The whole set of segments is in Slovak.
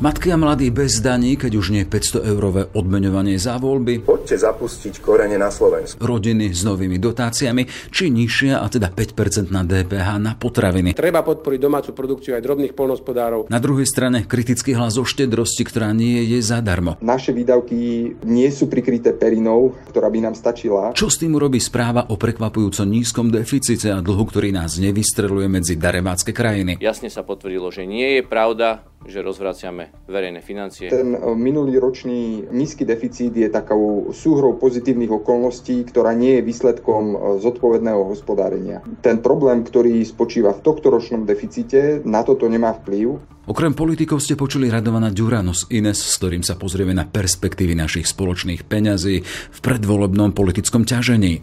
Matky a mladí bez daní, keď už nie 500-eurové odmeňovanie za voľby. Poďte zapustiť korene na Slovensku. Rodiny s novými dotáciami, či nižšia a teda 5% na DPH na potraviny. Treba podporiť domácu produkciu aj drobných poľnohospodárov. Na druhej strane kritický hlas o štedrosti, ktorá nie je zadarmo. Naše výdavky nie sú prikryté perinou, ktorá by nám stačila. Čo s tým urobí správa o prekvapujúco nízkom deficite a dlhu, ktorý nás nevystreluje medzi darebácke krajiny? Jasne sa potvrdilo, že nie je pravda, že rozvraciame verejné financie. Ten minulý ročný nízky deficit je takou súhrou pozitívnych okolností, ktorá nie je výsledkom zodpovedného hospodárenia. Ten problém, ktorý spočíva v tohtoročnom deficite, na toto nemá vplyv. Okrem politikov ste počuli Radovana Ďurana z INESS, s ktorým sa pozrieme na perspektívy našich spoločných peňazí v predvolebnom politickom ťažení.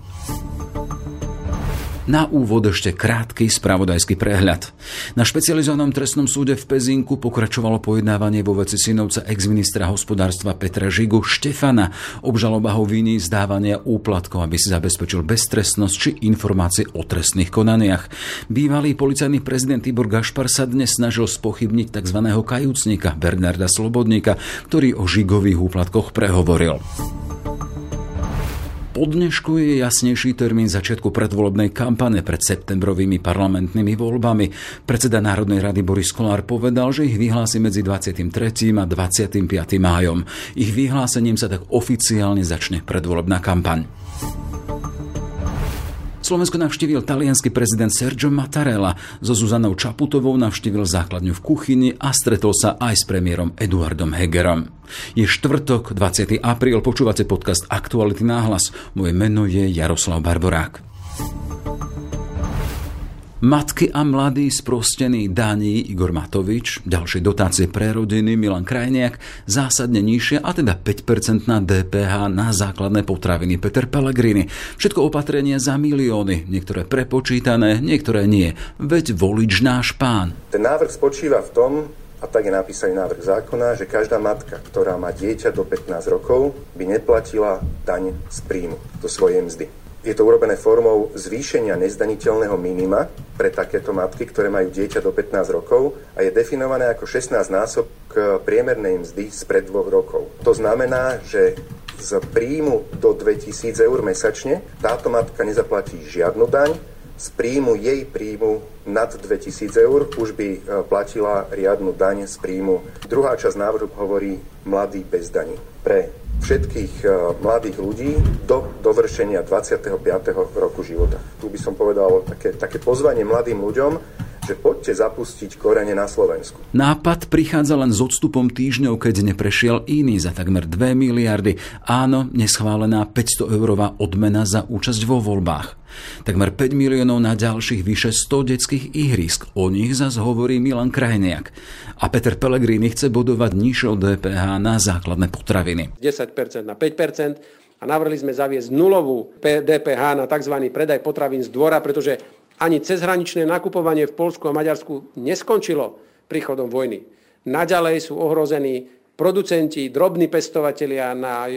Na úvod ešte krátky spravodajský prehľad. Na Špecializovanom trestnom súde v Pezinku pokračovalo pojednávanie vo veci synovca exministra hospodárstva Petra Žigu Štefana. Obžaloba ho viní z dávania úplatkov, aby si zabezpečil beztrestnosť či informácie o trestných konaniach. Bývalý policajný prezident Tibor Gašpar sa dnes snažil spochybniť tzv. Kajúcnika Bernarda Slobodníka, ktorý o Žigových úplatkoch prehovoril. Po dnešku je jasnejší termín začiatku predvolebnej kampane pred septembrovými parlamentnými voľbami. Predseda Národnej rady Boris Kolár povedal, že ich vyhlási medzi 23. a 25. májom. Ich vyhlásením sa tak oficiálne začne predvolebná kampaň. Slovensko navštívil taliansky prezident Sergio Matarella. So Zuzanou Čaputovou navštívil základňu v kuchyni a stretol sa aj s premiérom Eduardom Hegerom. Je štvrtok, 20. apríl, počúvate podcast Aktuality na hlas. Moje meno je Jaroslav Barborák. Matky a mladí sprostení daní Igor Matovič, ďalšie dotácie pre rodiny Milan Krajniak, zásadne nižšie a teda 5% na DPH na základné potraviny Peter Pellegrini. Všetko opatrenia za milióny, niektoré prepočítané, niektoré nie. Veď volič náš pán. Ten návrh spočíva v tom, a tak je napísaný návrh zákona, že každá matka, ktorá má dieťa do 15 rokov, by neplatila daň z príjmu do svojej mzdy. Je to urobené formou zvýšenia nezdaniteľného minima pre takéto matky, ktoré majú dieťa do 15 rokov a je definované ako 16-násobok priemernej mzdy spred 2 rokov. To znamená, že z príjmu do 2000 eur mesačne táto matka nezaplatí žiadnu daň, z príjmu jej príjmu nad 2000 eur už by platila riadnu daň z príjmu. Druhá časť návrhu hovorí mladí bez daní. Pre všetkých mladých ľudí do dovršenia 25. roku života. Tu by som povedal také pozvanie mladým ľuďom, že poďte zapustiť korene na Slovensku. Nápad prichádza len s odstupom týždňov, keď neprešiel iný za takmer 2 miliardy. Áno, neschválená 500-eurová odmena za účasť vo voľbách. Takmer 5 miliónov na ďalších vyše 100 detských ihrisk. O nich zas hovorí Milan Krajniak. A Peter Pellegrini chce bodovať nižšou DPH na základné potraviny. 10% na 5% a navrhli sme zaviesť nulovú DPH na tzv. Predaj potravín z dvora, pretože ani cezhraničné nakupovanie v Poľsku a Maďarsku neskončilo príchodom vojny. Naďalej sú ohrození producenti, drobní pestovatelia na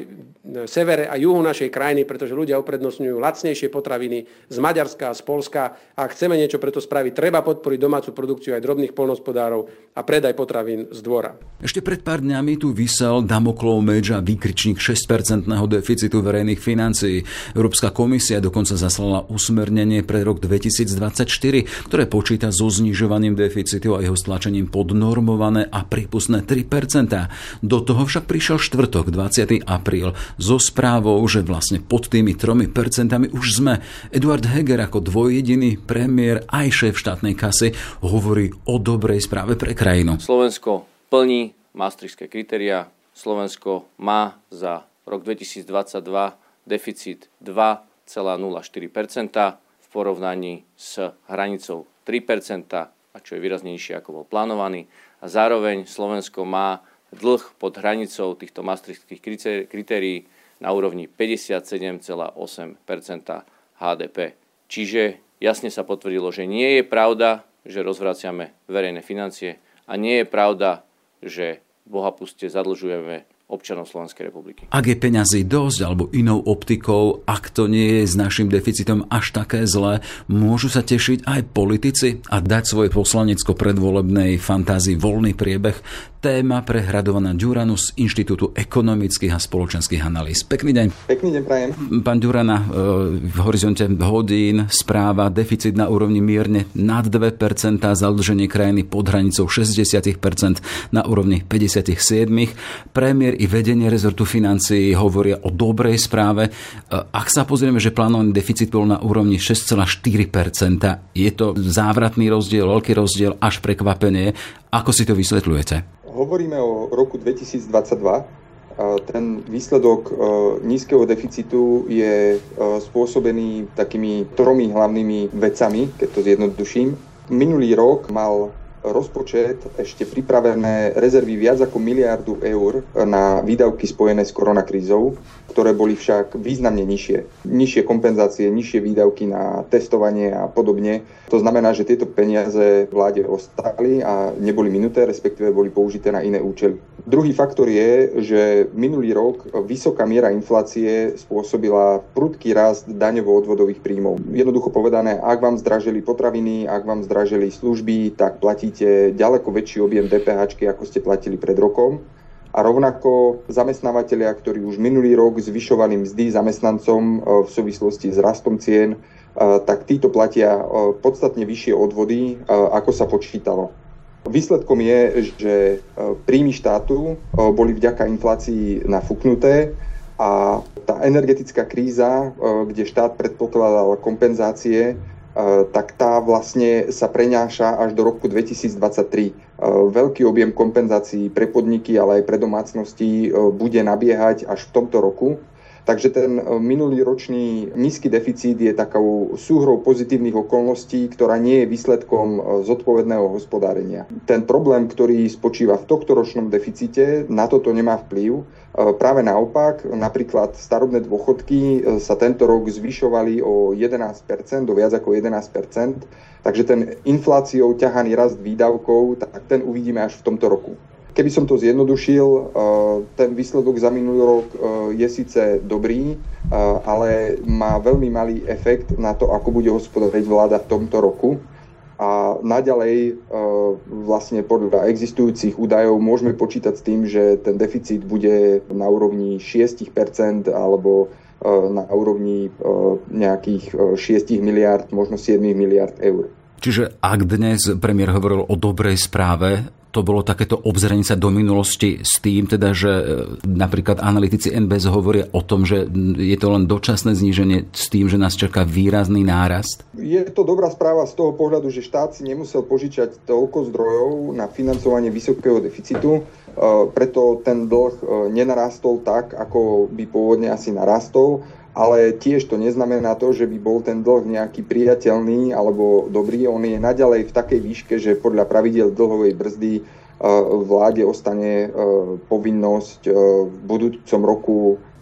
severe a juhu našej krajiny, pretože ľudia uprednostňujú lacnejšie potraviny z Maďarska a z Poľska. A ak chceme niečo preto spraviť, treba podporiť domácu produkciu aj drobných poľnohospodárov a predaj potravín z dvora. Ešte pred pár dňami tu visel Damoklov meč a výkričník 6% deficitu verejných financií. Európska komisia dokonca zaslala usmernenie pre rok 2024, ktoré počíta so znižovaním deficitu a jeho stlačením pod normované a prípustné 3%. Do toho však prišiel štvrtok, 20. apríl, so správou, že vlastne pod tými 3% už sme. Eduard Heger ako dvojjediný premiér aj šéf štátnej kasy hovorí o dobrej správe pre krajinu. Slovensko plní maastrichtské kritériá. Slovensko má za rok 2022 deficit 2,04% v porovnaní s hranicou 3%, a čo je výraznejšie ako bol plánovaný. A zároveň Slovensko má dlh pod hranicou týchto maastrichtských kritérií na úrovni 57,8% HDP. Čiže jasne sa potvrdilo, že nie je pravda, že rozvraciame verejné financie a nie je pravda, že bohapustie zadlžujeme občanov Slovenskej republiky. Ak je peňazí dosť alebo inou optikou, ak to nie je s našim deficitom až také zlé, môžu sa tešiť aj politici a dať svojej poslanecko-predvolebnej fantázii voľný priebeh. Téma pre Radovana Ďuranu z Inštitútu ekonomických a spoločenských analýz. Pekný deň. Pekný deň prajem. Pán Ďurana, v horizonte hodín správa deficit na úrovni mierne nad 2%, zadlženie krajiny pod hranicou 60%, na úrovni 57%. Premiér i vedenie rezortu financií hovoria o dobrej správe. Ak sa pozrieme, že plánovaný deficit bol na úrovni 6,4%, je to závratný rozdiel, veľký rozdiel, až prekvapenie. Ako si to vysvetľujete? Hovoríme o roku 2022. Ten výsledok nízkeho deficitu je spôsobený takými tromi hlavnými vecami, keď to zjednoduším. Minulý rok mal rozpočet ešte pripravené rezervy viac ako 1 miliardu eur na výdavky spojené s koronakrízou, ktoré boli však významne nižšie. Nižšie kompenzácie, nižšie výdavky na testovanie a podobne. To znamená, že tieto peniaze vláde ostali a neboli minuté, respektíve boli použité na iné účely. Druhý faktor je, že minulý rok vysoká miera inflácie spôsobila prudký rast daňovo-odvodových príjmov. Jednoducho povedané, ak vám zdražili potraviny, ak vám zdražili služby, tak platíte ďaleko väčší objem DPH, ako ste platili pred rokom. A rovnako zamestnávateľia, ktorí už minulý rok zvyšovali mzdy zamestnancom v súvislosti s rastom cien, tak títo platia podstatne vyššie odvody, ako sa počítalo. Výsledkom je, že príjmy štátu boli vďaka inflácii nafúknuté a tá energetická kríza, kde štát predpokladal kompenzácie, tak tá vlastne sa prenáša až do roku 2023. Veľký objem kompenzácií pre podniky, ale aj pre domácnosti bude nabiehať až v tomto roku. Takže ten minulýročný nízky deficit je takou súhrou pozitívnych okolností, ktorá nie je výsledkom zodpovedného hospodárenia. Ten problém, ktorý spočíva v tohtoročnom deficite, na toto nemá vplyv. Práve naopak, napríklad starobné dôchodky sa tento rok zvyšovali o 11%, do viac ako 11%, takže ten infláciou ťahaný rast výdavkov, tak ten uvidíme až v tomto roku. Keby som to zjednodušil, ten výsledok za minulý rok je síce dobrý, ale má veľmi malý efekt na to, ako bude hospodáriť vláda v tomto roku. A naďalej vlastne podľa existujúcich údajov môžeme počítať s tým, že ten deficit bude na úrovni 6% alebo na úrovni nejakých 6 miliard, možno 7 miliard eur. Čiže ak dnes premiér hovoril o dobrej správe, to bolo takéto obzrenie sa do minulosti s tým, teda, že napríklad analytici NBS hovoria o tom, že je to len dočasné zníženie s tým, že nás čaká výrazný nárast? Je to dobrá správa z toho pohľadu, že štát si nemusel požičať toľko zdrojov na financovanie vysokého deficitu, preto ten dlh nenarastol tak, ako by pôvodne asi narastol. Ale tiež to neznamená to, že by bol ten dlh nejaký priateľný alebo dobrý. On je naďalej v takej výške, že podľa pravidiel dlhovej brzdy vláde ostane povinnosť v budúcom roku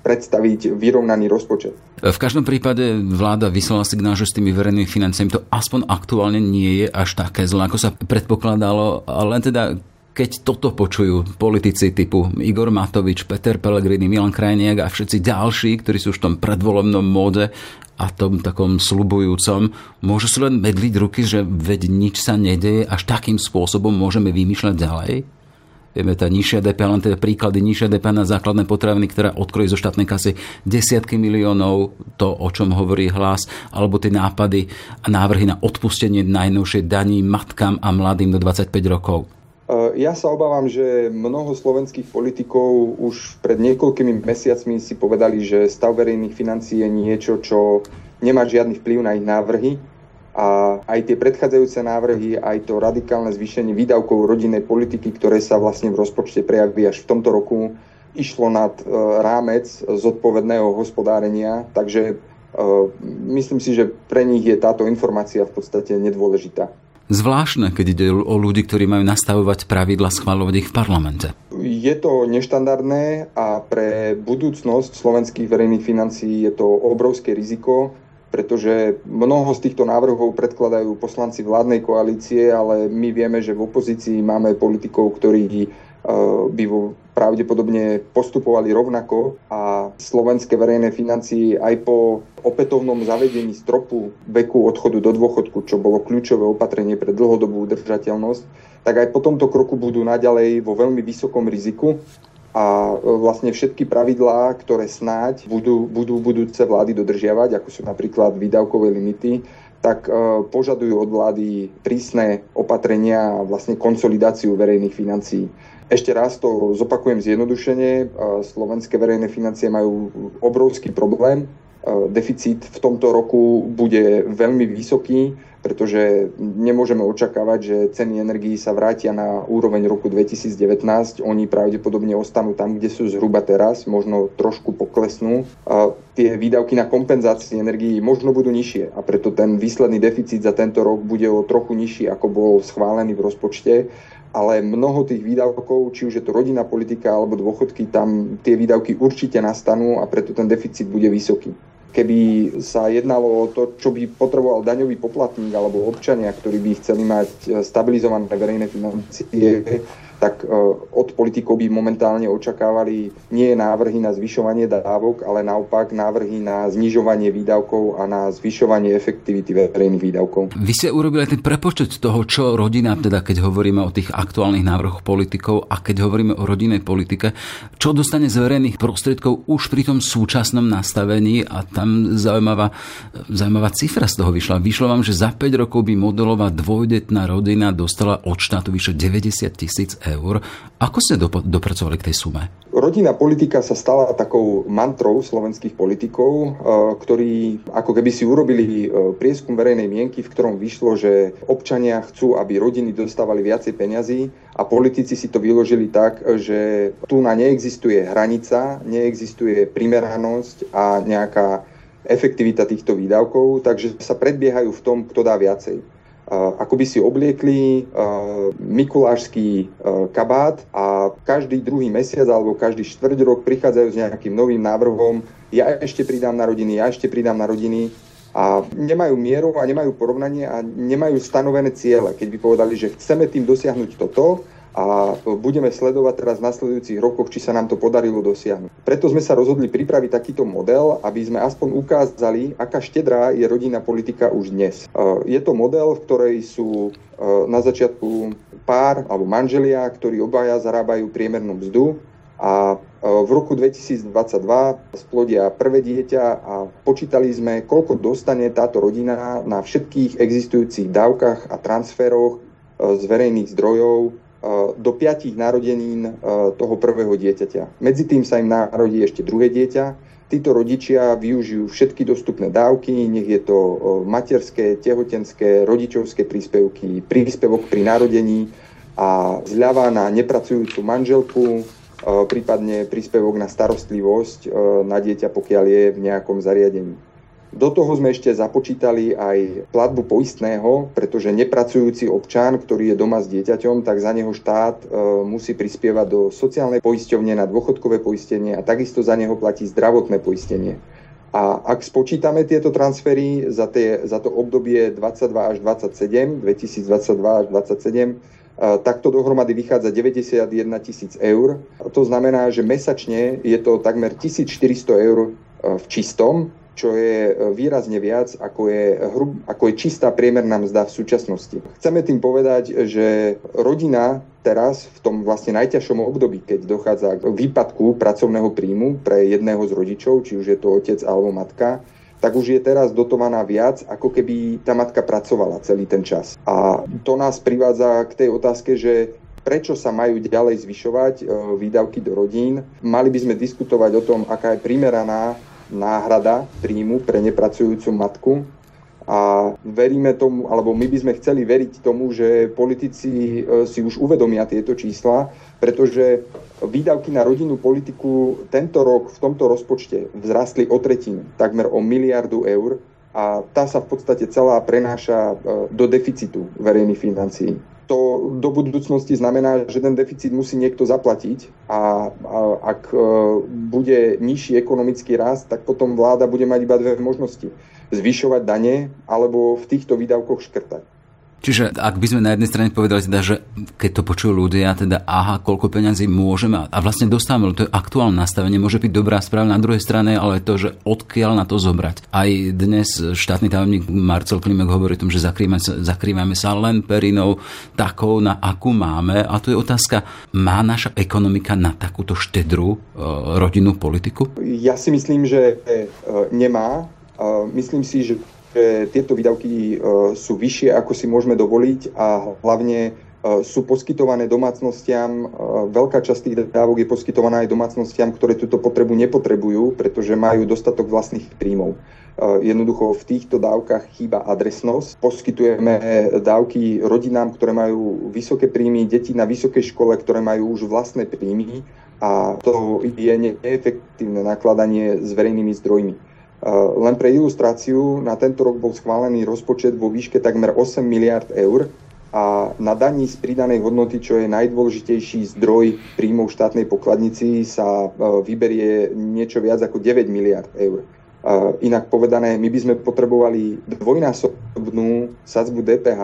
predstaviť vyrovnaný rozpočet. V každom prípade vláda vyslala signál, že s tými verejnými financiami to aspoň aktuálne nie je až také zlé, ako sa predpokladalo, len teda keď toto počujú politici typu Igor Matovič, Peter Pellegrini, Milan Krajniak a všetci ďalší, ktorí sú v tom predvolebnom móde a tom takom slubujúcom, môžu si len medliť ruky, že veď nič sa nedeje, až takým spôsobom môžeme vymýšľať ďalej? Vieme, tá nižšia DPH, len teda príklady, nižšia DPH na základné potraviny, ktorá odkrojí zo štátnej kasy desiatky miliónov, to, o čom hovorí Hlas, alebo tie nápady a návrhy na odpustenie najnovšej daní matkám a mladým do 25 rokov. Ja sa obávam, že mnoho slovenských politikov už pred niekoľkými mesiacmi si povedali, že stav verejných financií je niečo, čo nemá žiadny vplyv na ich návrhy. A aj tie predchádzajúce návrhy, aj to radikálne zvýšenie výdavkov rodinnej politiky, ktoré sa vlastne v rozpočte prejaví až v tomto roku, išlo nad rámec zodpovedného hospodárenia. Takže myslím si, že pre nich je táto informácia v podstate nedôležitá. Zvláštne, keď ide o ľudí, ktorí majú nastavovať pravidla, schvaľovať ich v parlamente. Je to neštandardné a pre budúcnosť slovenských verejných financií je to obrovské riziko, pretože mnoho z týchto návrhov predkladajú poslanci vládnej koalície, ale my vieme, že v opozícii máme politikov, ktorí by vo pravdepodobne postupovali rovnako a slovenské verejné financie aj po opätovnom zavedení stropu veku odchodu do dôchodku, čo bolo kľúčové opatrenie pre dlhodobú udržateľnosť, tak aj po tomto kroku budú naďalej vo veľmi vysokom riziku a vlastne všetky pravidlá, ktoré snáď budú budúce vlády dodržiavať, ako sú napríklad výdavkové limity, tak požadujú od vlády prísne opatrenia a vlastne konsolidáciu verejných financií. Ešte raz to zopakujem zjednodušene. Slovenské verejné financie majú obrovský problém. Deficit v tomto roku bude veľmi vysoký, pretože nemôžeme očakávať, že ceny energií sa vrátia na úroveň roku 2019. Oni pravdepodobne ostanú tam, kde sú zhruba teraz, možno trošku poklesnú. Tie výdavky na kompenzáciu energií možno budú nižšie a preto ten výsledný deficit za tento rok bude o trochu nižší, ako bol schválený v rozpočte. Ale mnoho tých výdavkov, či už je to rodinná politika alebo dôchodky, tam tie výdavky určite nastanú a preto ten deficit bude vysoký. Keby sa jednalo o to, čo by potreboval daňový poplatník alebo občania, ktorí by chceli mať stabilizované verejné financie, tak od politikov by momentálne očakávali nie návrhy na zvyšovanie dávok, ale naopak návrhy na znižovanie výdavkov a na zvyšovanie efektivity verejných výdavkov. Vy ste urobili ten prepočet toho, čo rodina, teda keď hovoríme o tých aktuálnych návrhoch politikov a keď hovoríme o rodinnej politike, čo dostane z verejných prostriedkov už pri tom súčasnom nastavení a tam zaujímavá cifra z toho vyšla. Vyšlo vám, že za 5 rokov by modelová dvojdetná rodina dostala od štátu vyše 90 000 eur. Ako ste dopracovali k tej sume? Rodinná politika sa stala takou mantrou slovenských politikov, ktorí ako keby si urobili prieskum verejnej mienky, v ktorom vyšlo, že občania chcú, aby rodiny dostávali viacej peňazí a politici si to vyložili tak, že tu na neexistuje hranica, neexistuje primeranosť a nejaká efektivita týchto výdavkov, takže sa predbiehajú v tom, kto dá viacej. Ako by si obliekli mikulášsky kabát a každý druhý mesiac alebo každý štvrť rok prichádzajú s nejakým novým návrhom, ja ešte pridám na rodiny a nemajú mieru a nemajú porovnanie a nemajú stanovené ciele. Keď by povedali, že chceme tým dosiahnuť toto, a budeme sledovať teraz v nasledujúcich rokoch, či sa nám to podarilo dosiahnuť. Preto sme sa rozhodli pripraviť takýto model, aby sme aspoň ukázali, aká štedrá je rodinná politika už dnes. Je to model, v ktorej sú na začiatku pár alebo manželia, ktorí obaja zarábajú priemernú mzdu a v roku 2022 splodia prvé dieťa a počítali sme, koľko dostane táto rodina na všetkých existujúcich dávkach a transferoch z verejných zdrojov do 5 narodenín toho prvého dieťaťa. Medzi tým sa im narodí ešte druhé dieťa. Títo rodičia využijú všetky dostupné dávky, nech je to materské, tehotenské, rodičovské príspevky, príspevok pri narodení a zľava na nepracujúcu manželku, prípadne príspevok na starostlivosť na dieťa, pokiaľ je v nejakom zariadení. Do toho sme ešte započítali aj platbu poistného, pretože nepracujúci občan, ktorý je doma s dieťaťom, tak za neho štát musí prispievať do sociálnej poisťovne na dôchodkové poistenie a takisto za neho platí zdravotné poistenie. A ak spočítame tieto transfery za to obdobie 2022 až 2027, takto dohromady vychádza 91 000 eur. To znamená, že mesačne je to takmer 1400 eur v čistom, čo je výrazne viac, ako je čistá priemerná mzda v súčasnosti. Chceme tým povedať, že rodina teraz v tom vlastne najťažšom období, keď dochádza k výpadku pracovného príjmu pre jedného z rodičov, či už je to otec alebo matka, tak už je teraz dotovaná viac, ako keby tá matka pracovala celý ten čas. A to nás privádza k tej otázke, že prečo sa majú ďalej zvyšovať výdavky do rodín. Mali by sme diskutovať o tom, aká je primeraná náhrada príjmu pre nepracujúcu matku a veríme tomu, alebo my by sme chceli veriť tomu, že politici si už uvedomia tieto čísla, pretože výdavky na rodinnú politiku tento rok v tomto rozpočte vzrastli o tretinu, takmer o 1 miliardu eur a tá sa v podstate celá prenáša do deficitu verejných financií. To do budúcnosti znamená, že ten deficit musí niekto zaplatiť a ak bude nižší ekonomický rast, tak potom vláda bude mať iba dve možnosti. Zvyšovať dane alebo v týchto výdavkoch škrtať. Čiže ak by sme na jednej strane povedali teda, že keď to počujú ľudia, teda aha, koľko peňazí môžeme a vlastne dostávame, to je aktuálne nastavenie, môže byť dobrá správa, na druhej strane, ale to, že odkiaľ na to zobrať. Aj dnes štátny tajomník Marcel Klimek hovorí o tom, že zakrývame sa len perinou takou, na akú máme, a tu je otázka, má naša ekonomika na takúto štedrú rodinnú politiku? Ja si myslím, že nemá. Myslím si, že tieto výdavky sú vyššie, ako si môžeme dovoliť, a hlavne sú poskytované domácnostiam. Veľká časť tých dávok je poskytovaná aj domácnostiam, ktoré túto potrebu nepotrebujú, pretože majú dostatok vlastných príjmov. Jednoducho v týchto dávkach chýba adresnosť. Poskytujeme dávky rodinám, ktoré majú vysoké príjmy, deti na vysokej škole, ktoré majú už vlastné príjmy, a to je neefektívne nakladanie s verejnými zdrojmi. Len pre ilustráciu, na tento rok bol schválený rozpočet vo výške takmer 8 miliard eur a na daní z pridanej hodnoty, čo je najdôležitejší zdroj príjmov štátnej pokladnici, sa vyberie niečo viac ako 9 miliard eur. Inak povedané, my by sme potrebovali dvojnásobnú sadzbu DPH,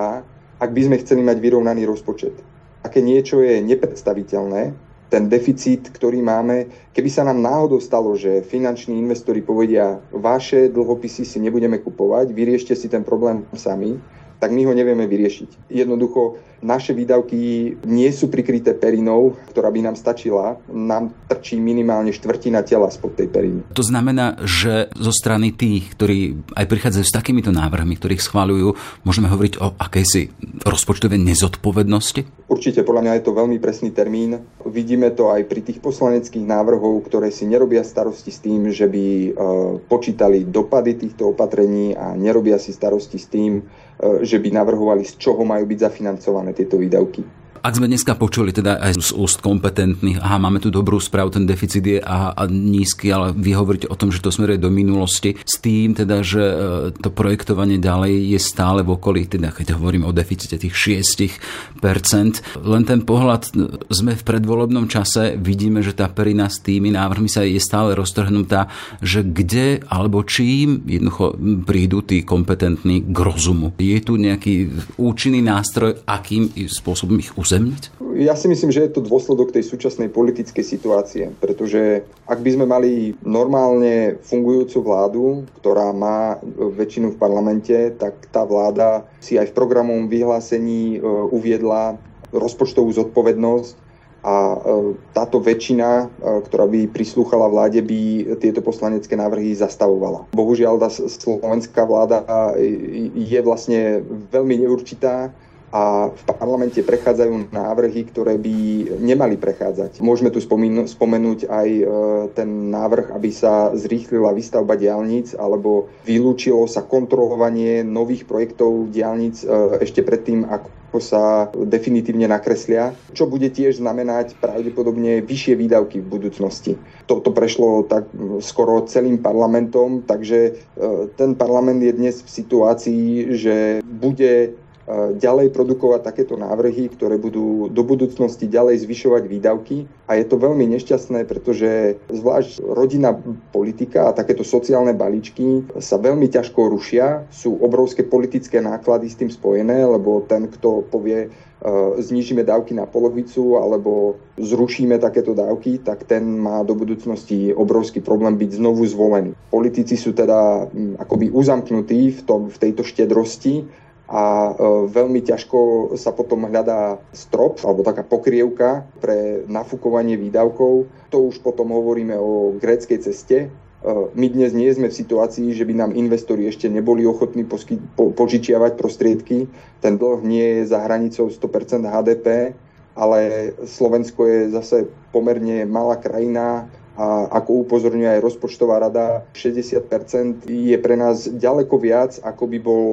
ak by sme chceli mať vyrovnaný rozpočet. Také niečo je nepredstaviteľné. Ten deficit, ktorý máme, keby sa nám náhodou stalo, že finanční investori povedia, vaše dlhopisy si nebudeme kupovať, vyriešte si ten problém sami, tak my ho nevieme vyriešiť. Jednoducho, naše výdavky nie sú prikryté perinou, ktorá by nám stačila. Nám trčí minimálne štvrtina tela spod tej periny. To znamená, že zo strany tých, ktorí aj prichádzajú s takýmito návrhmi, ktorých schváľujú, môžeme hovoriť o akejsi rozpočtovej nezodpovednosti? Určite, podľa mňa je to veľmi presný termín. Vidíme to aj pri tých poslaneckých návrhov, ktoré si nerobia starosti s tým, že by počítali dopady týchto opatrení, a nerobia si starosti s tým, že by navrhovali, z čoho majú byť zafinancované tieto výdavky. Ak sme dneska počuli teda aj z úst kompetentných, aha, máme tu dobrú správu, ten deficit je a nízky, ale vy hovoríte o tom, že to smeruje do minulosti, s tým teda, že to projektovanie ďalej je stále v okolí, teda keď hovorím o deficite tých 6%, len ten pohľad, sme v predvolebnom čase, vidíme, že tá perina s tými návrhmi sa je stále roztrhnutá, že kde alebo čím jednoducho prídu tí kompetentní k rozumu. Je tu nejaký účinný nástroj, akým spôsobom ich usúdiť? Ja si myslím, že je to dôsledok tej súčasnej politickej situácie, pretože ak by sme mali normálne fungujúcu vládu, ktorá má väčšinu v parlamente, tak tá vláda si aj v programovom vyhlásení uviedla rozpočtovú zodpovednosť, a táto väčšina, ktorá by prislúchala vláde, by tieto poslanecké návrhy zastavovala. Bohužiaľ, tá slovenská vláda je vlastne veľmi neurčitá a v parlamente prechádzajú návrhy, ktoré by nemali prechádzať. Môžeme tu spomenúť aj ten návrh, aby sa zrýchlila výstavba diaľnic, alebo vylúčilo sa kontrolovanie nových projektov diaľnic ešte predtým, ako sa definitívne nakreslia, čo bude tiež znamenať pravdepodobne vyššie výdavky v budúcnosti. Toto prešlo tak skoro celým parlamentom, takže ten parlament je dnes v situácii, že bude ďalej produkovať takéto návrhy, ktoré budú do budúcnosti ďalej zvyšovať výdavky, a je to veľmi nešťastné, pretože zvlášť rodinná politika a takéto sociálne balíčky sa veľmi ťažko rušia, sú obrovské politické náklady s tým spojené, lebo ten, kto povie, znížime dávky na polovicu alebo zrušíme takéto dávky, tak ten má do budúcnosti obrovský problém byť znovu zvolený. Politici sú teda akoby uzamknutí v tejto štedrosti, a veľmi ťažko sa potom hľadá strop alebo taká pokrievka pre nafúkovanie výdavkov. To už potom hovoríme o gréckej ceste. My dnes nie sme v situácii, že by nám investori ešte neboli ochotní požičiavať prostriedky. Ten dlh nie je za hranicou 100% HDP, ale Slovensko je zase pomerne malá krajina, a ako upozorňuje aj rozpočtová rada, 60% je pre nás ďaleko viac, ako by bol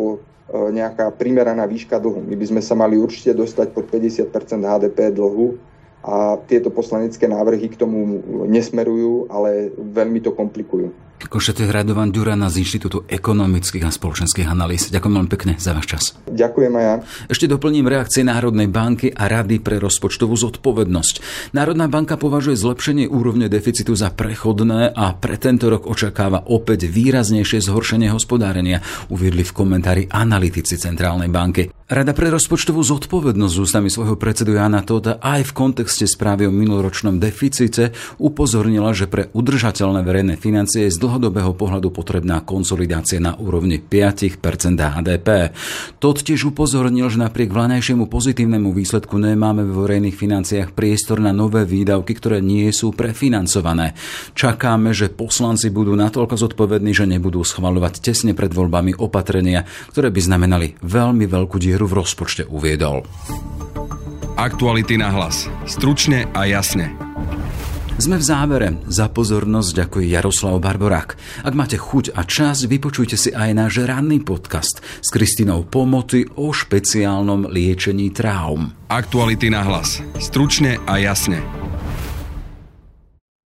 nejaká primeraná výška dlhu. My by sme sa mali určite dostať pod 50% HDP dlhu, a tieto poslanecké návrhy k tomu nesmerujú, ale veľmi to komplikujú. Košete Radovan Ďurana z Inštitútu ekonomických a spoločenských analýz. Ďakujem veľmi pekne za váš čas. Ďakujem aj ja. Ešte doplním reakcie Národnej banky a Rady pre rozpočtovú zodpovednosť. Národná banka považuje zlepšenie úrovne deficitu za prechodné a pre tento rok očakáva opäť výraznejšie zhoršenie hospodárenia, uviedli v komentári analytici Centrálnej banky. Rada pre rozpočtovú zodpovednosť z ústami svojho predsedu Jána Tótha aj v kontexte správy o minuloročnom deficite upozornila, že pre udržateľné verejné financie je z dlhodobého pohľadu potrebná konsolidácia na úrovni 5% HDP. Tóth tiež upozornil, že napriek vlaňajšiemu pozitívnemu výsledku nemáme vo verejných financiách priestor na nové výdavky, ktoré nie sú prefinancované. Čakáme, že poslanci budú natoľko zodpovední, že nebudú schvaľovať tesne pred voľbami opatrenia, ktoré by znamenali veľmi veľkú dieru v rozpočte, uviedol. Aktuality na hlas. Stručne a jasne. Sme v závere. Za pozornosť ďakuje Jaroslav Barborák. Ak máte chuť a čas, vypočujte si aj náš ranný podcast s Kristínou Pomoty o špeciálnom liečení traum. Aktuality na hlas. Stručne a jasne.